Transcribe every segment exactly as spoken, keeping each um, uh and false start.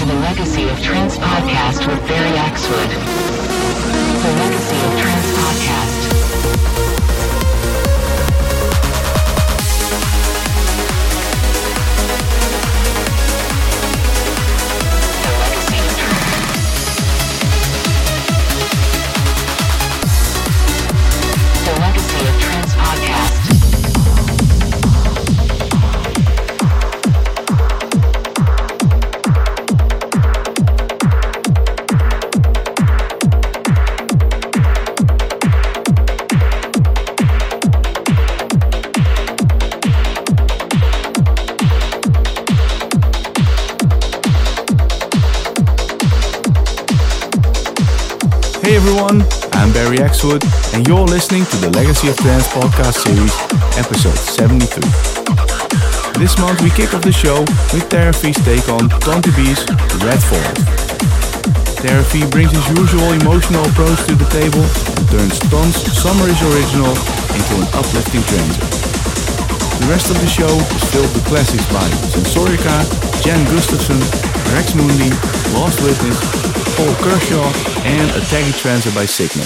to the Legacy of Trance podcast with Barry Axwood. The Legacy of Trance podcast. I'm Barry Axwood, and you're listening to the Legacy of Trance podcast series, episode seventy-three. This month we kick off the show with Therapy's take on Tonti B's Red Fall. Therapy brings his usual emotional approach to the table and turns Tom's summer is original into an uplifting tranger. The rest of the show is filled with classics by Sensorica, Jen Gustafson, Rex Mooney, Lost Witness, Paul Kershaw, and a taggy tranger by Sigma.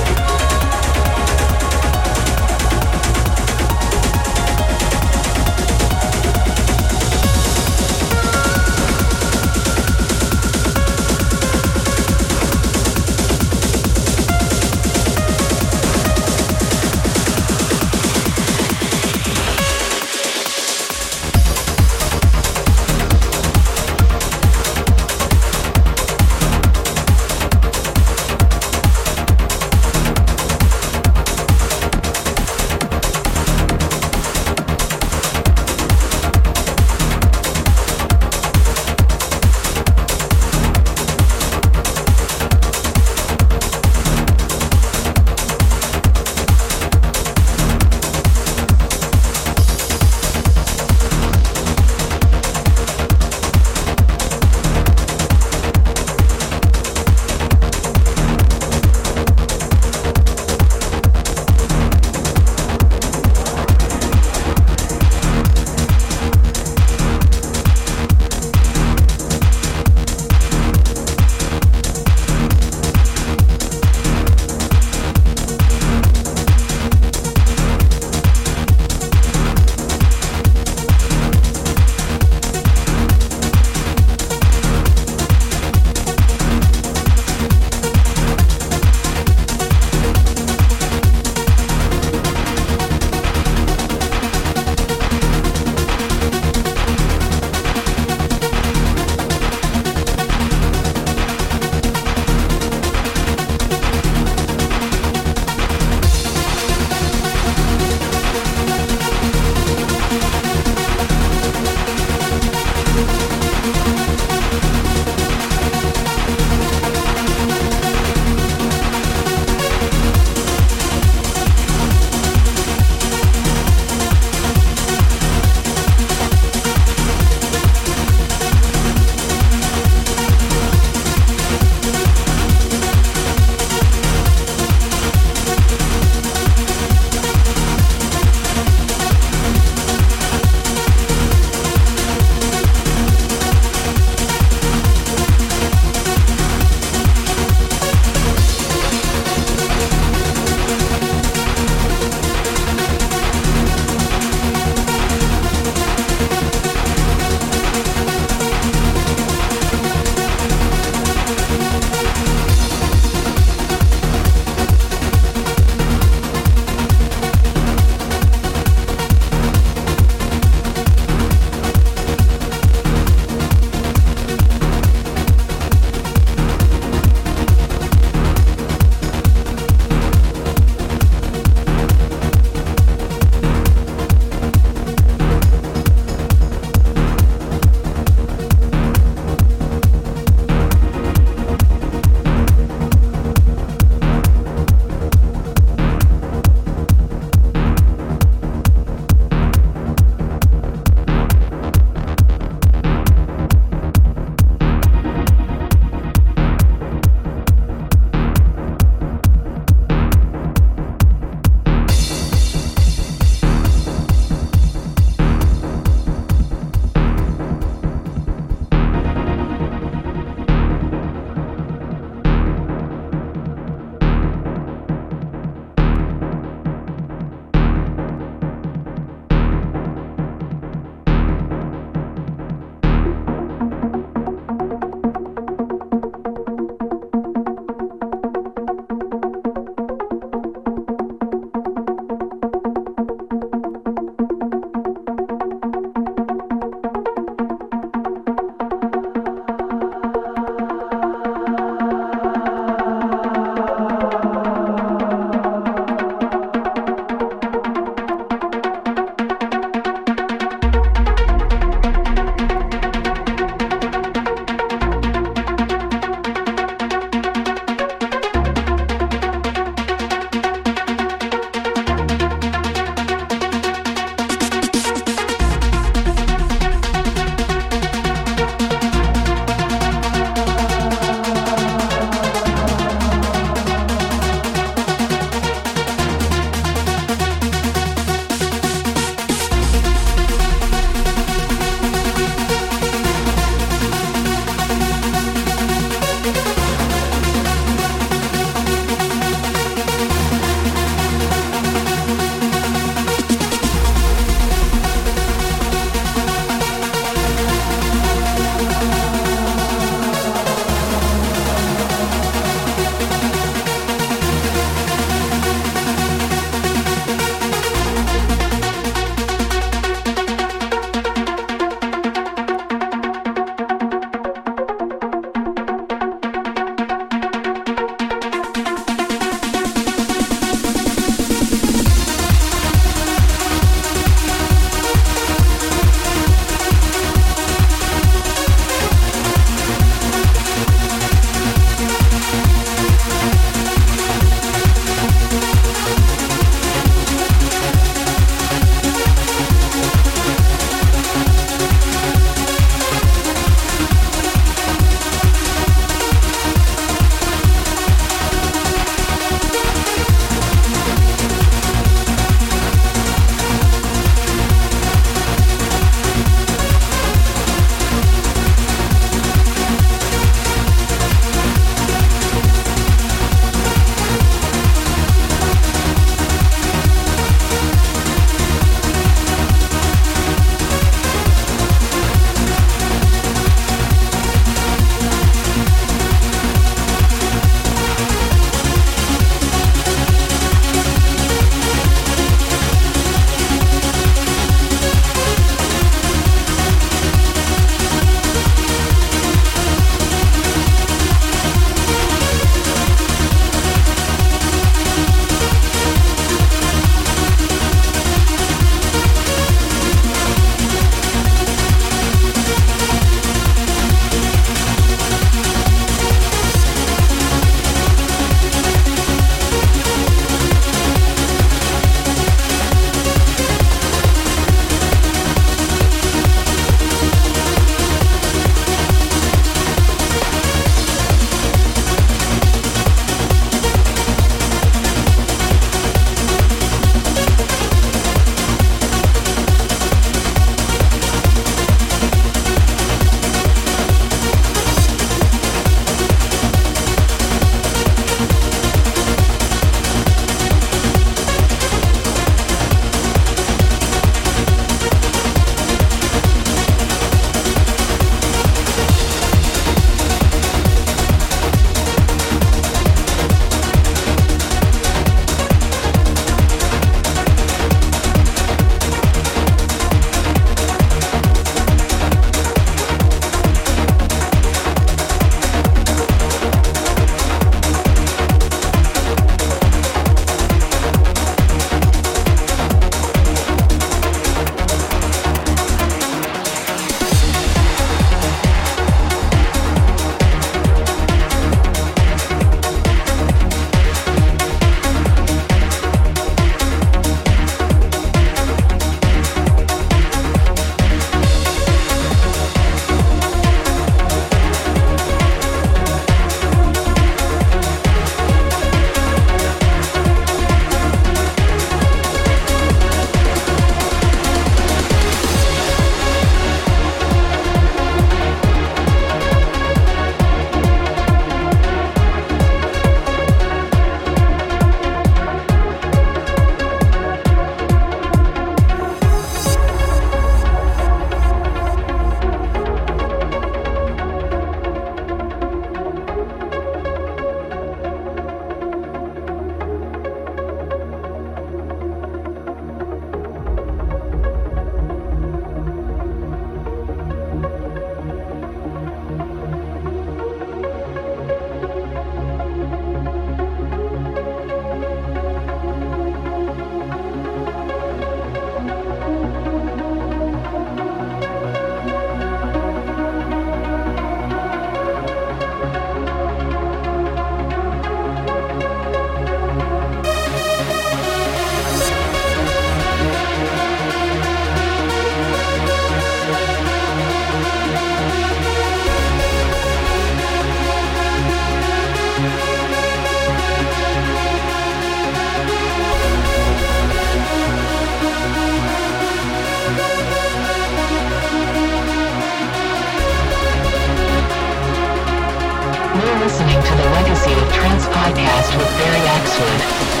to the Legacy of Trance podcast with Barry Axwood.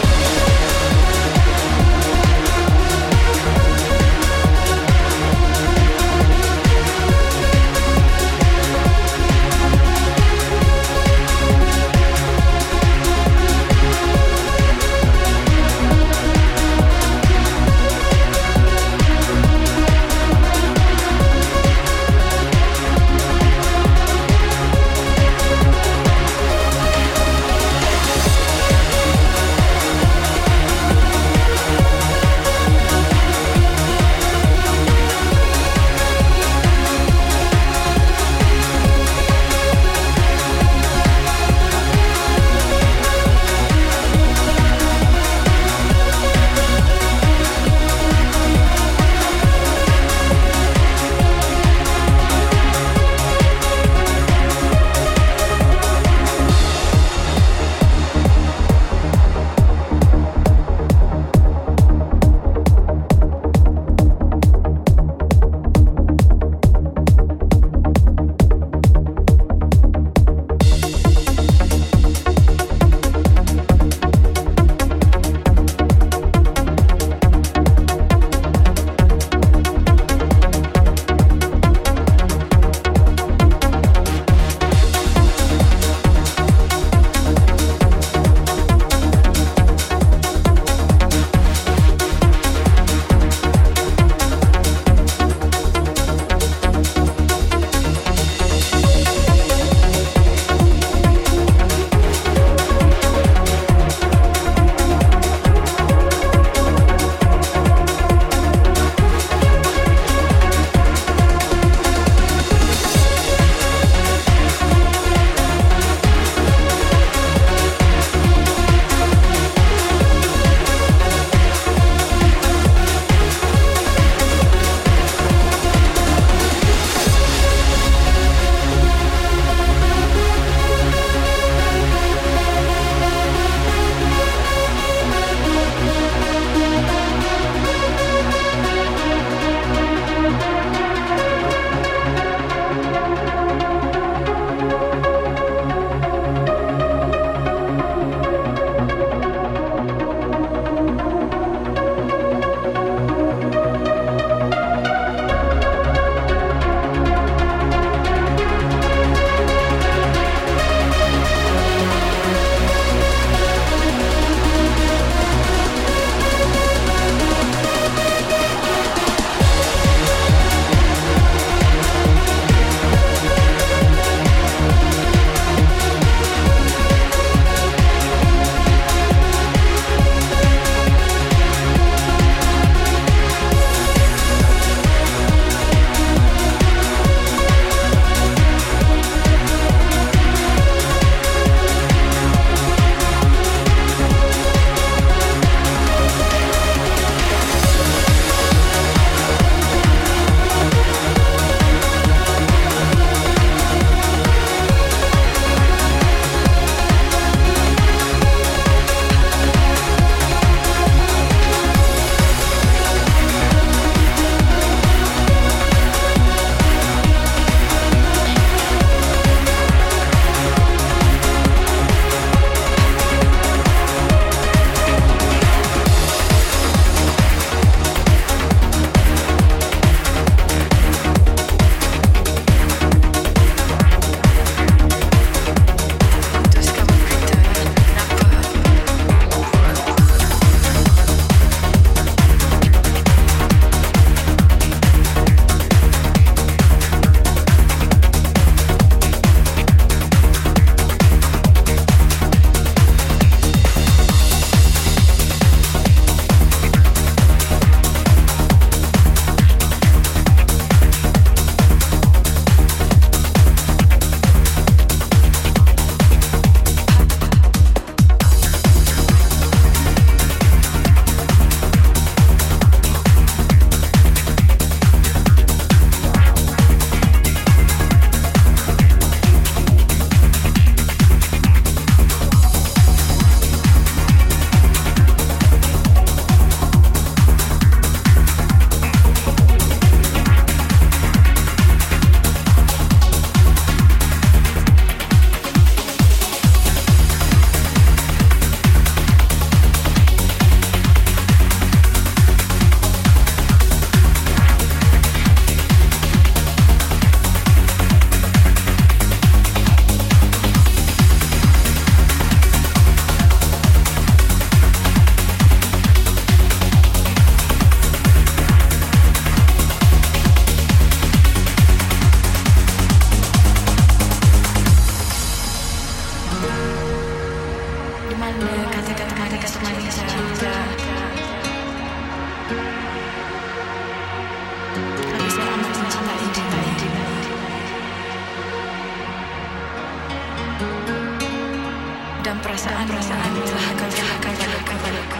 perasaan perasaan celaka celaka celaka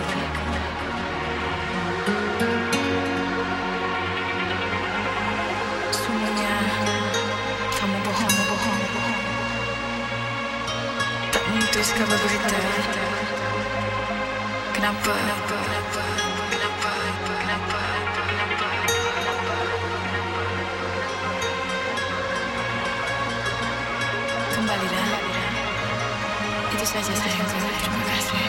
semuanya kamu bohong bohong bohong tak mentus kabar berita kenapa kenapa kenapa Terima kasih, terima kasih.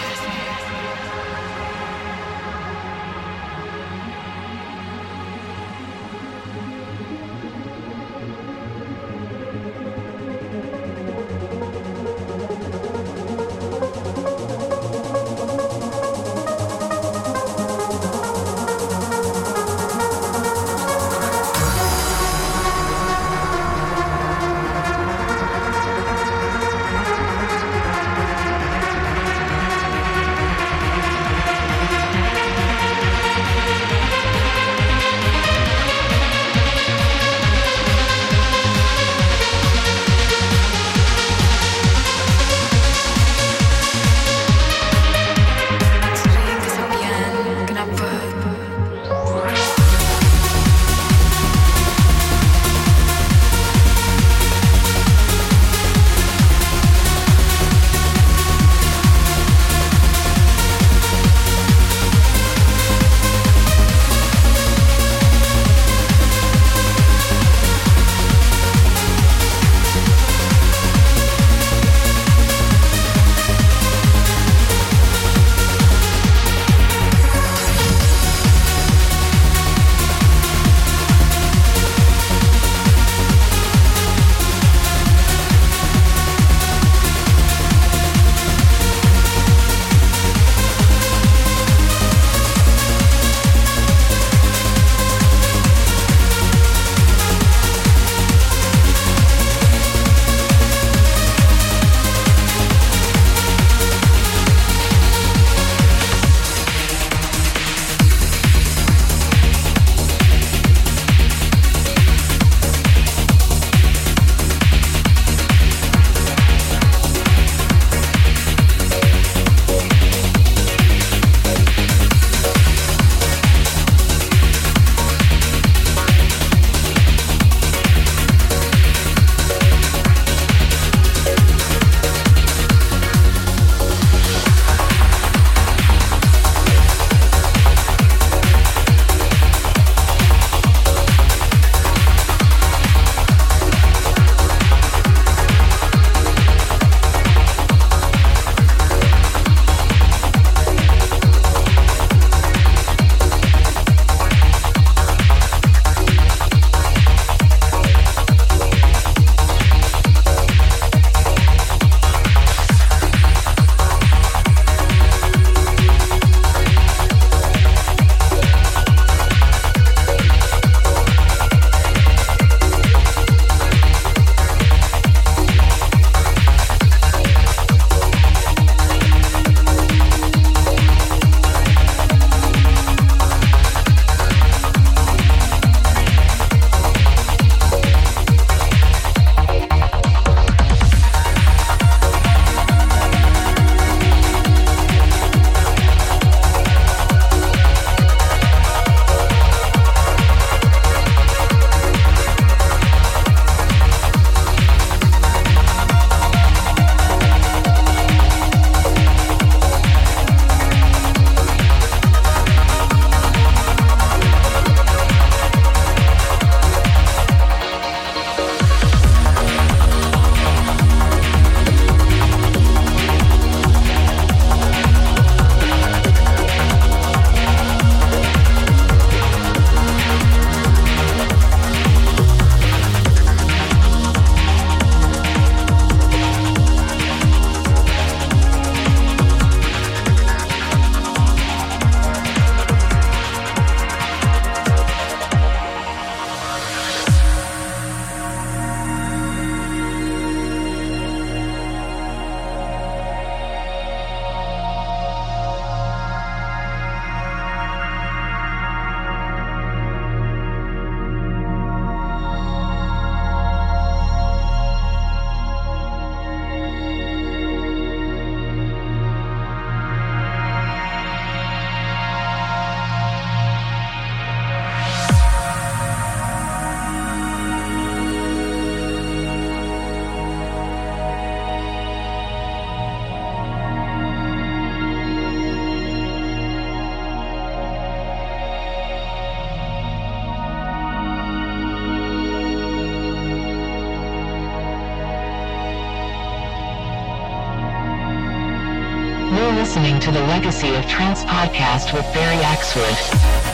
listening to the Legacy of Trance podcast with Barry Axwood.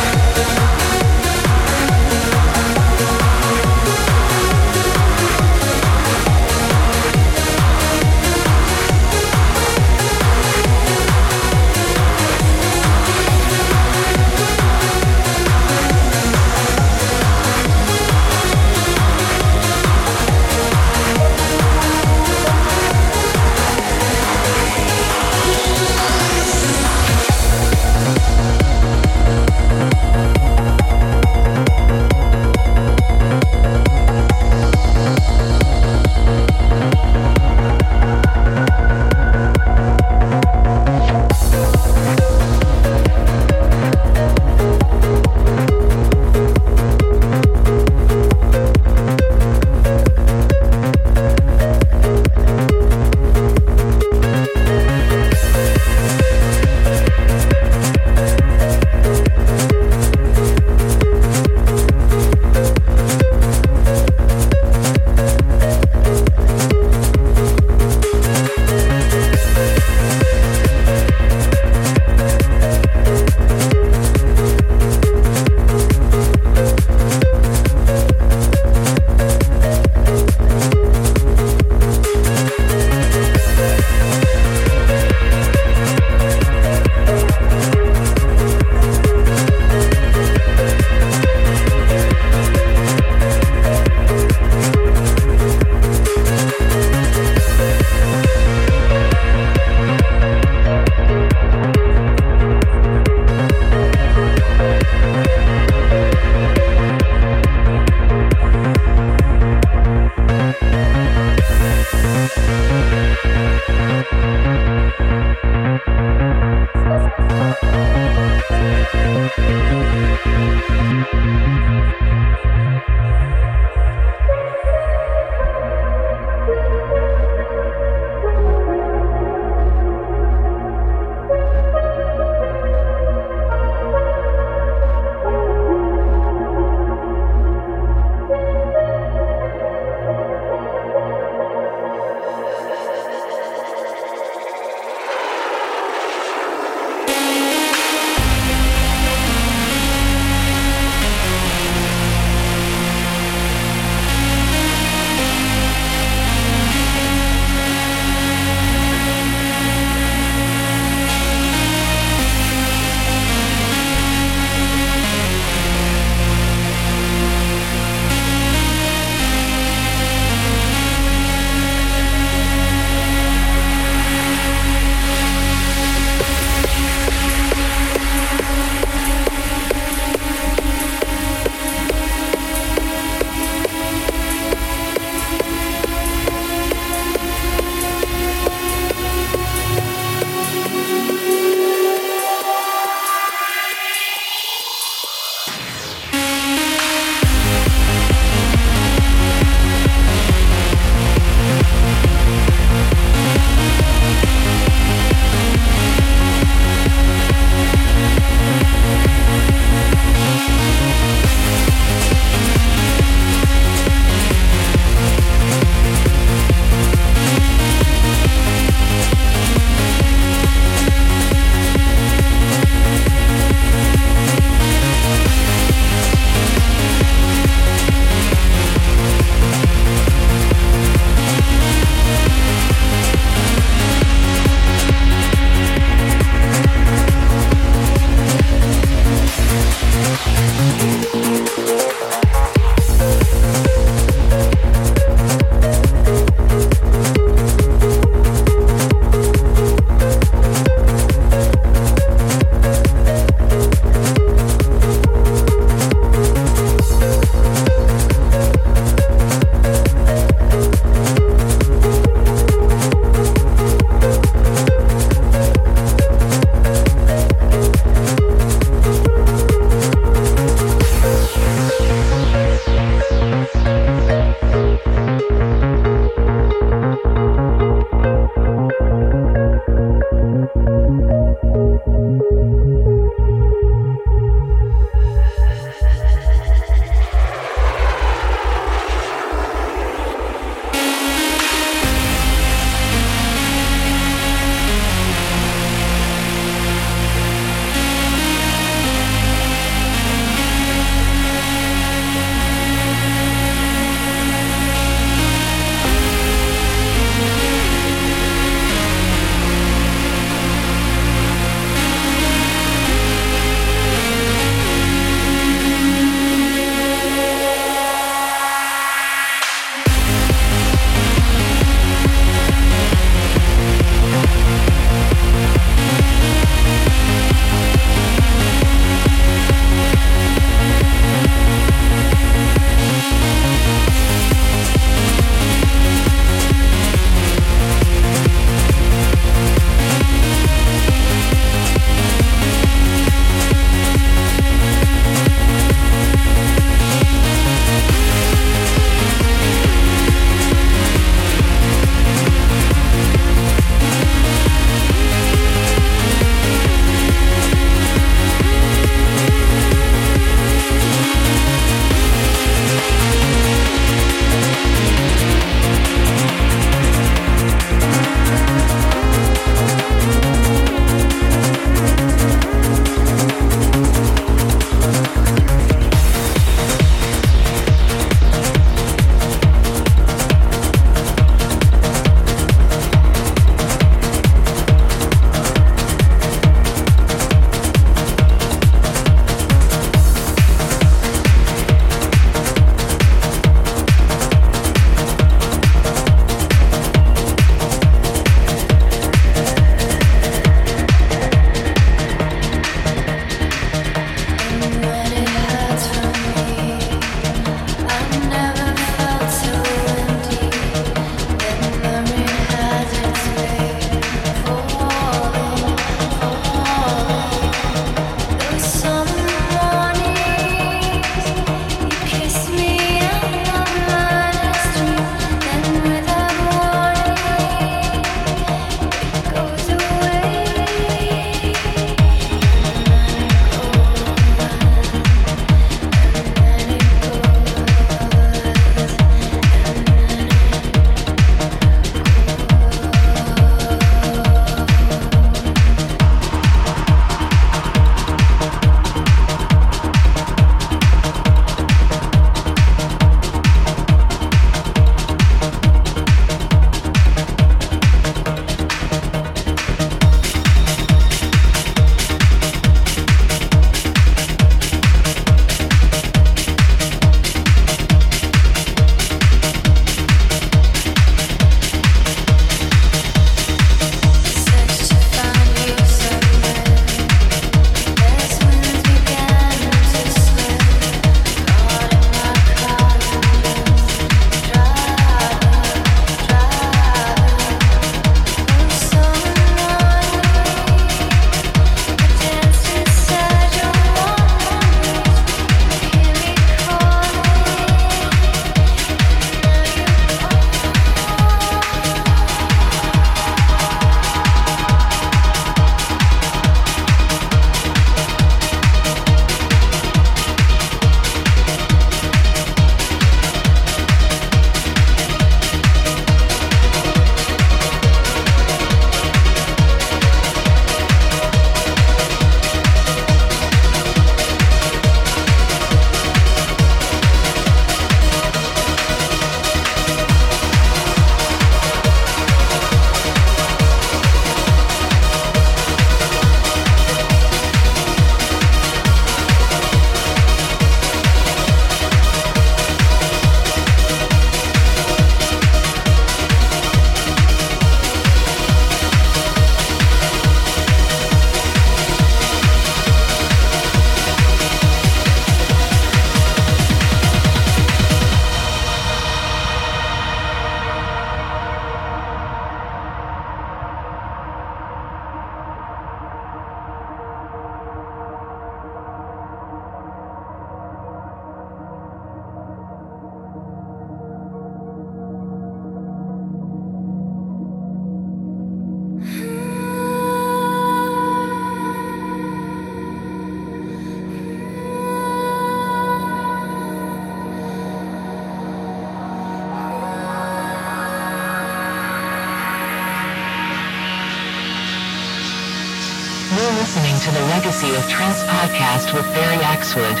listening to the Legacy of Trance podcast with Barry Axwood.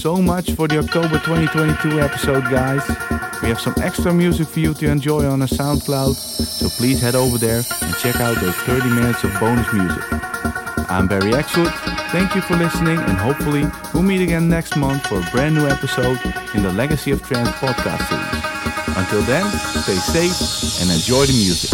So much for the October twenty twenty-two episode, guys. We have some extra music for you to enjoy on our SoundCloud, so please head over there and check out those thirty minutes of bonus music. I'm Barry Axwood. Thank you for listening, and hopefully we'll meet again next month for a brand new episode in the Legacy of Trance podcast series. Until then, stay safe and enjoy the music.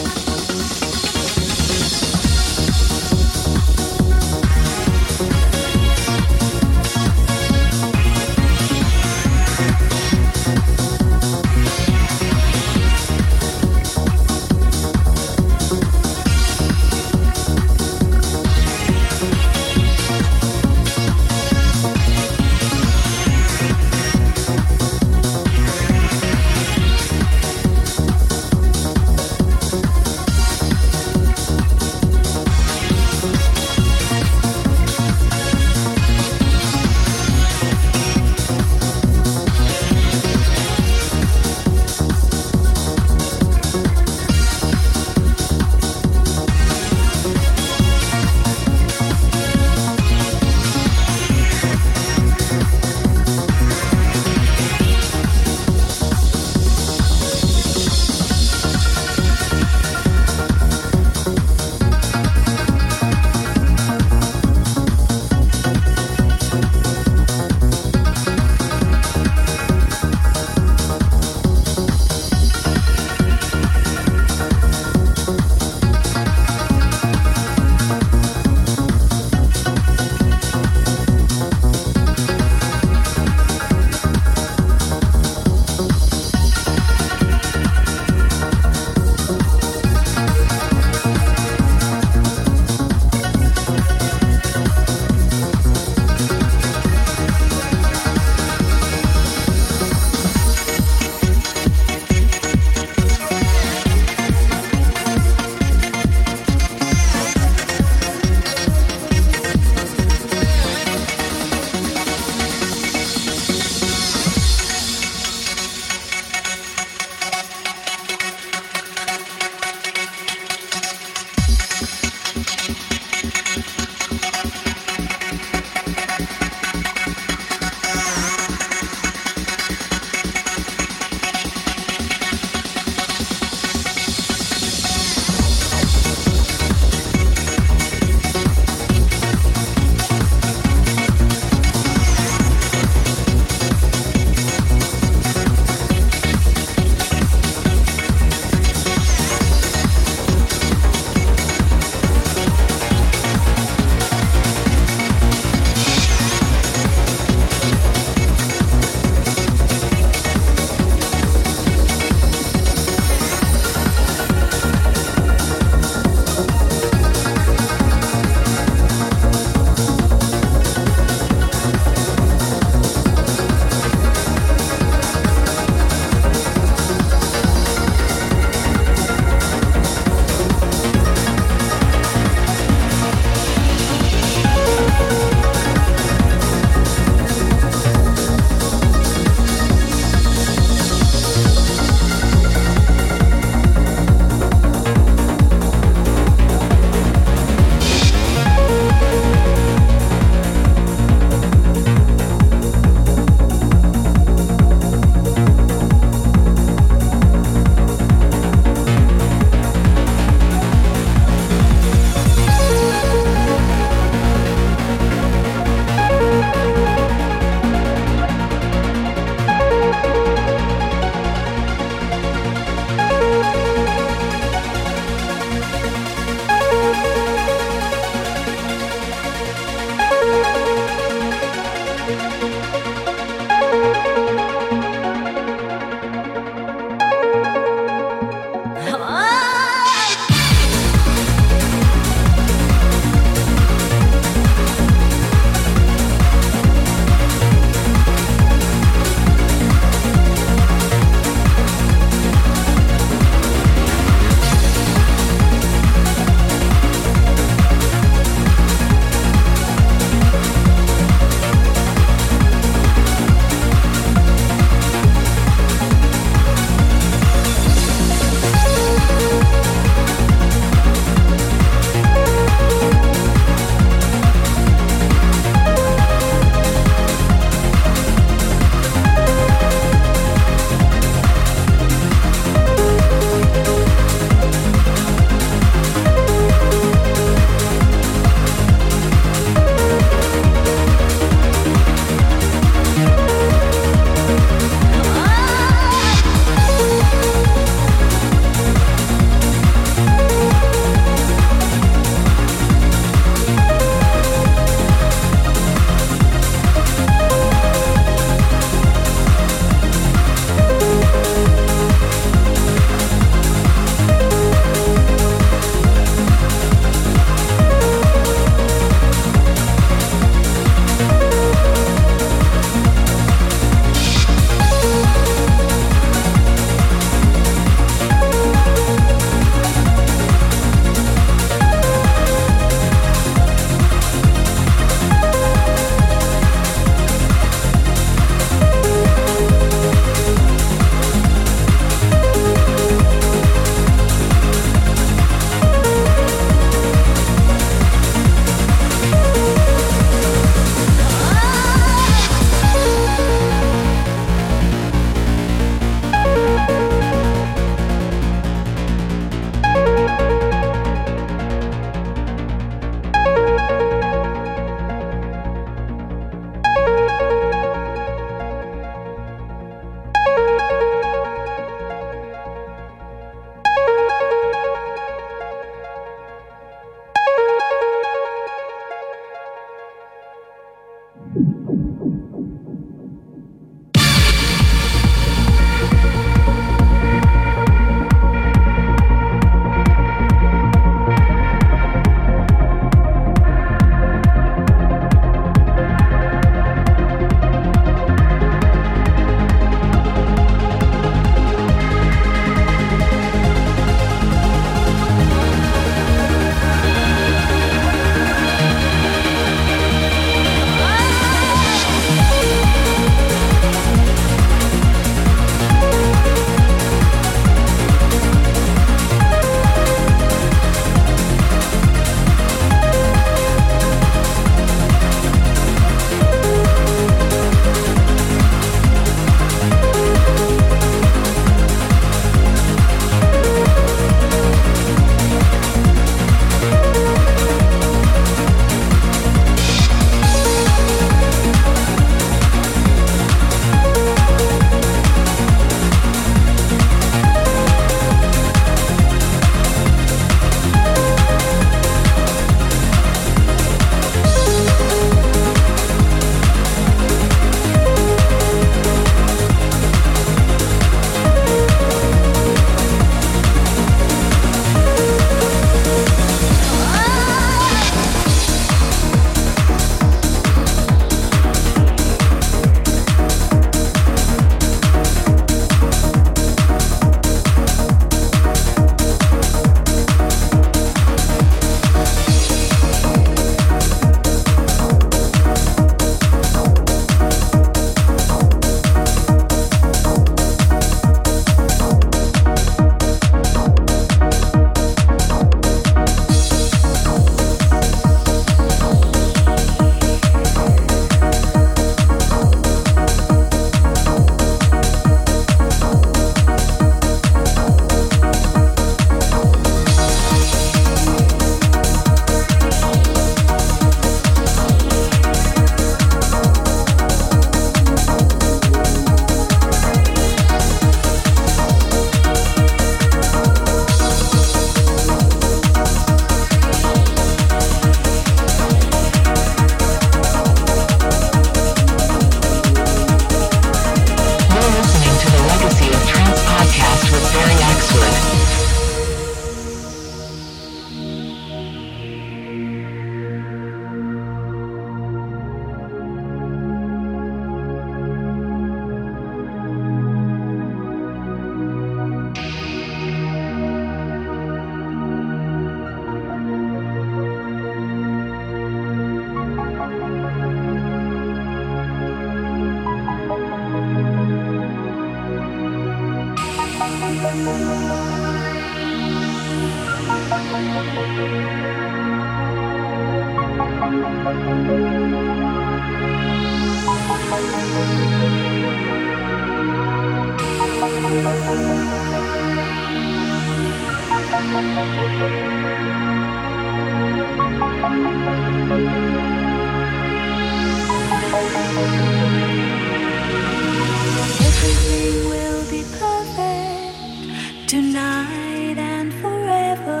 Everything will be perfect tonight and forever.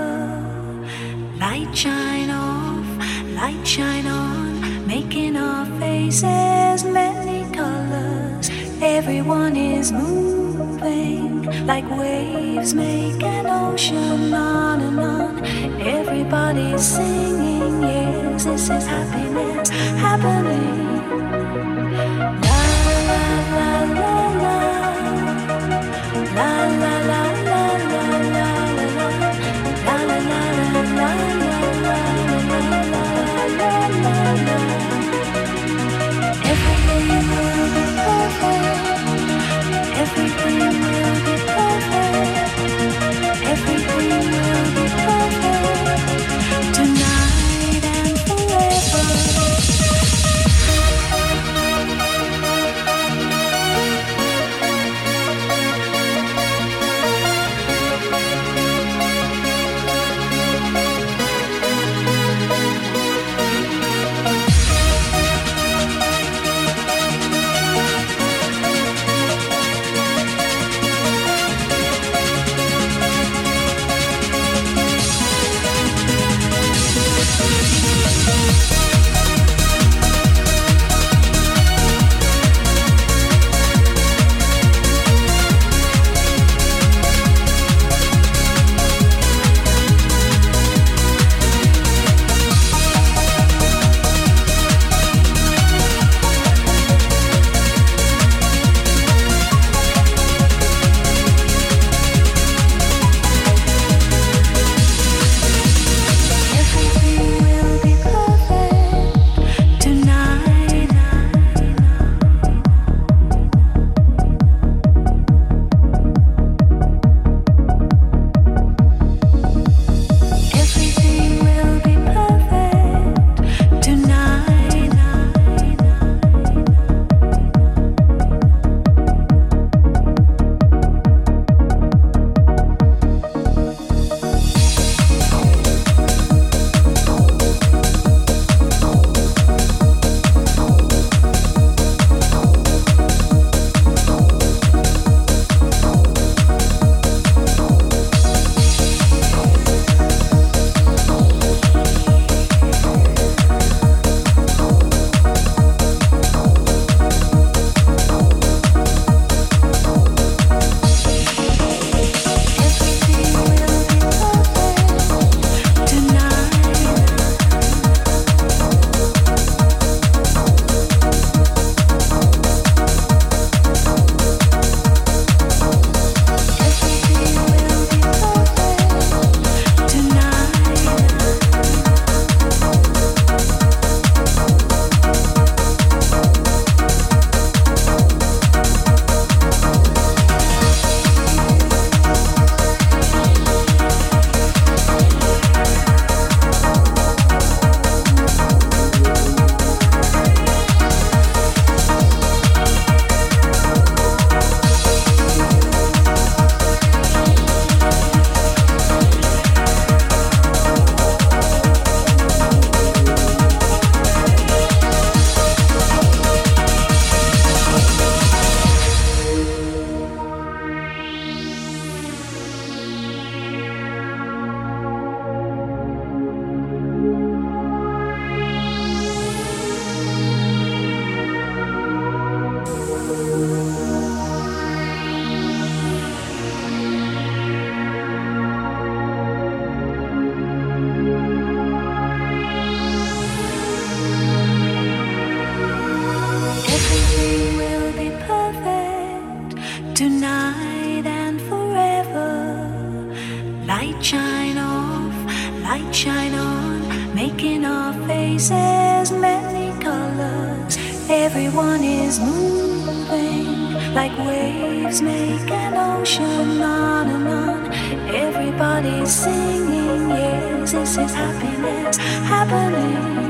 Light shine off, light shine on, making our faces many colors. Everyone is moving like waves make an ocean, on and on. Everybody's singing, yes, this is happiness happening. Moving like waves make an ocean, on and on. everybody's singing, yes, this is happiness happening.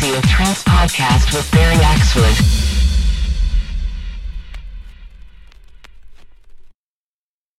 Legacy of Trance podcast with Barry Axwood.